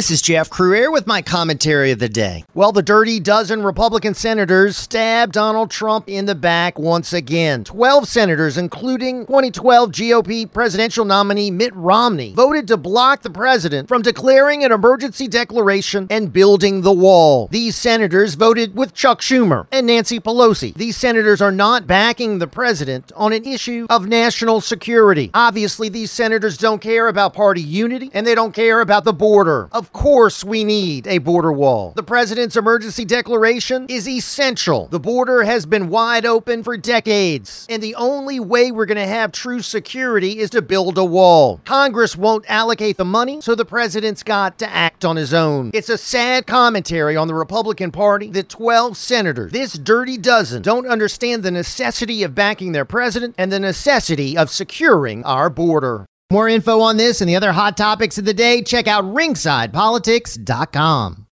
This is Jeff Kruger with my commentary of the day. Well, the dirty dozen Republican senators stabbed Donald Trump in the back once again. 12 senators, including 2012 GOP presidential nominee Mitt Romney, voted to block the president from declaring an emergency declaration and building the wall. These senators voted with Chuck Schumer and Nancy Pelosi. These senators are not backing the president on an issue of national security. Obviously, these senators don't care about party unity, and they don't care about the border. Of course, we need a border wall. The president's emergency declaration is essential. The border has been wide open for decades, and the only way we're going to have true security is to build a wall. Congress won't allocate the money, so the president's got to act on his own. It's a sad commentary on the Republican Party that 12 senators, this dirty dozen, don't understand the necessity of backing their president and the necessity of securing our border. More info on this and the other hot topics of the day, check out ringsidepolitics.com.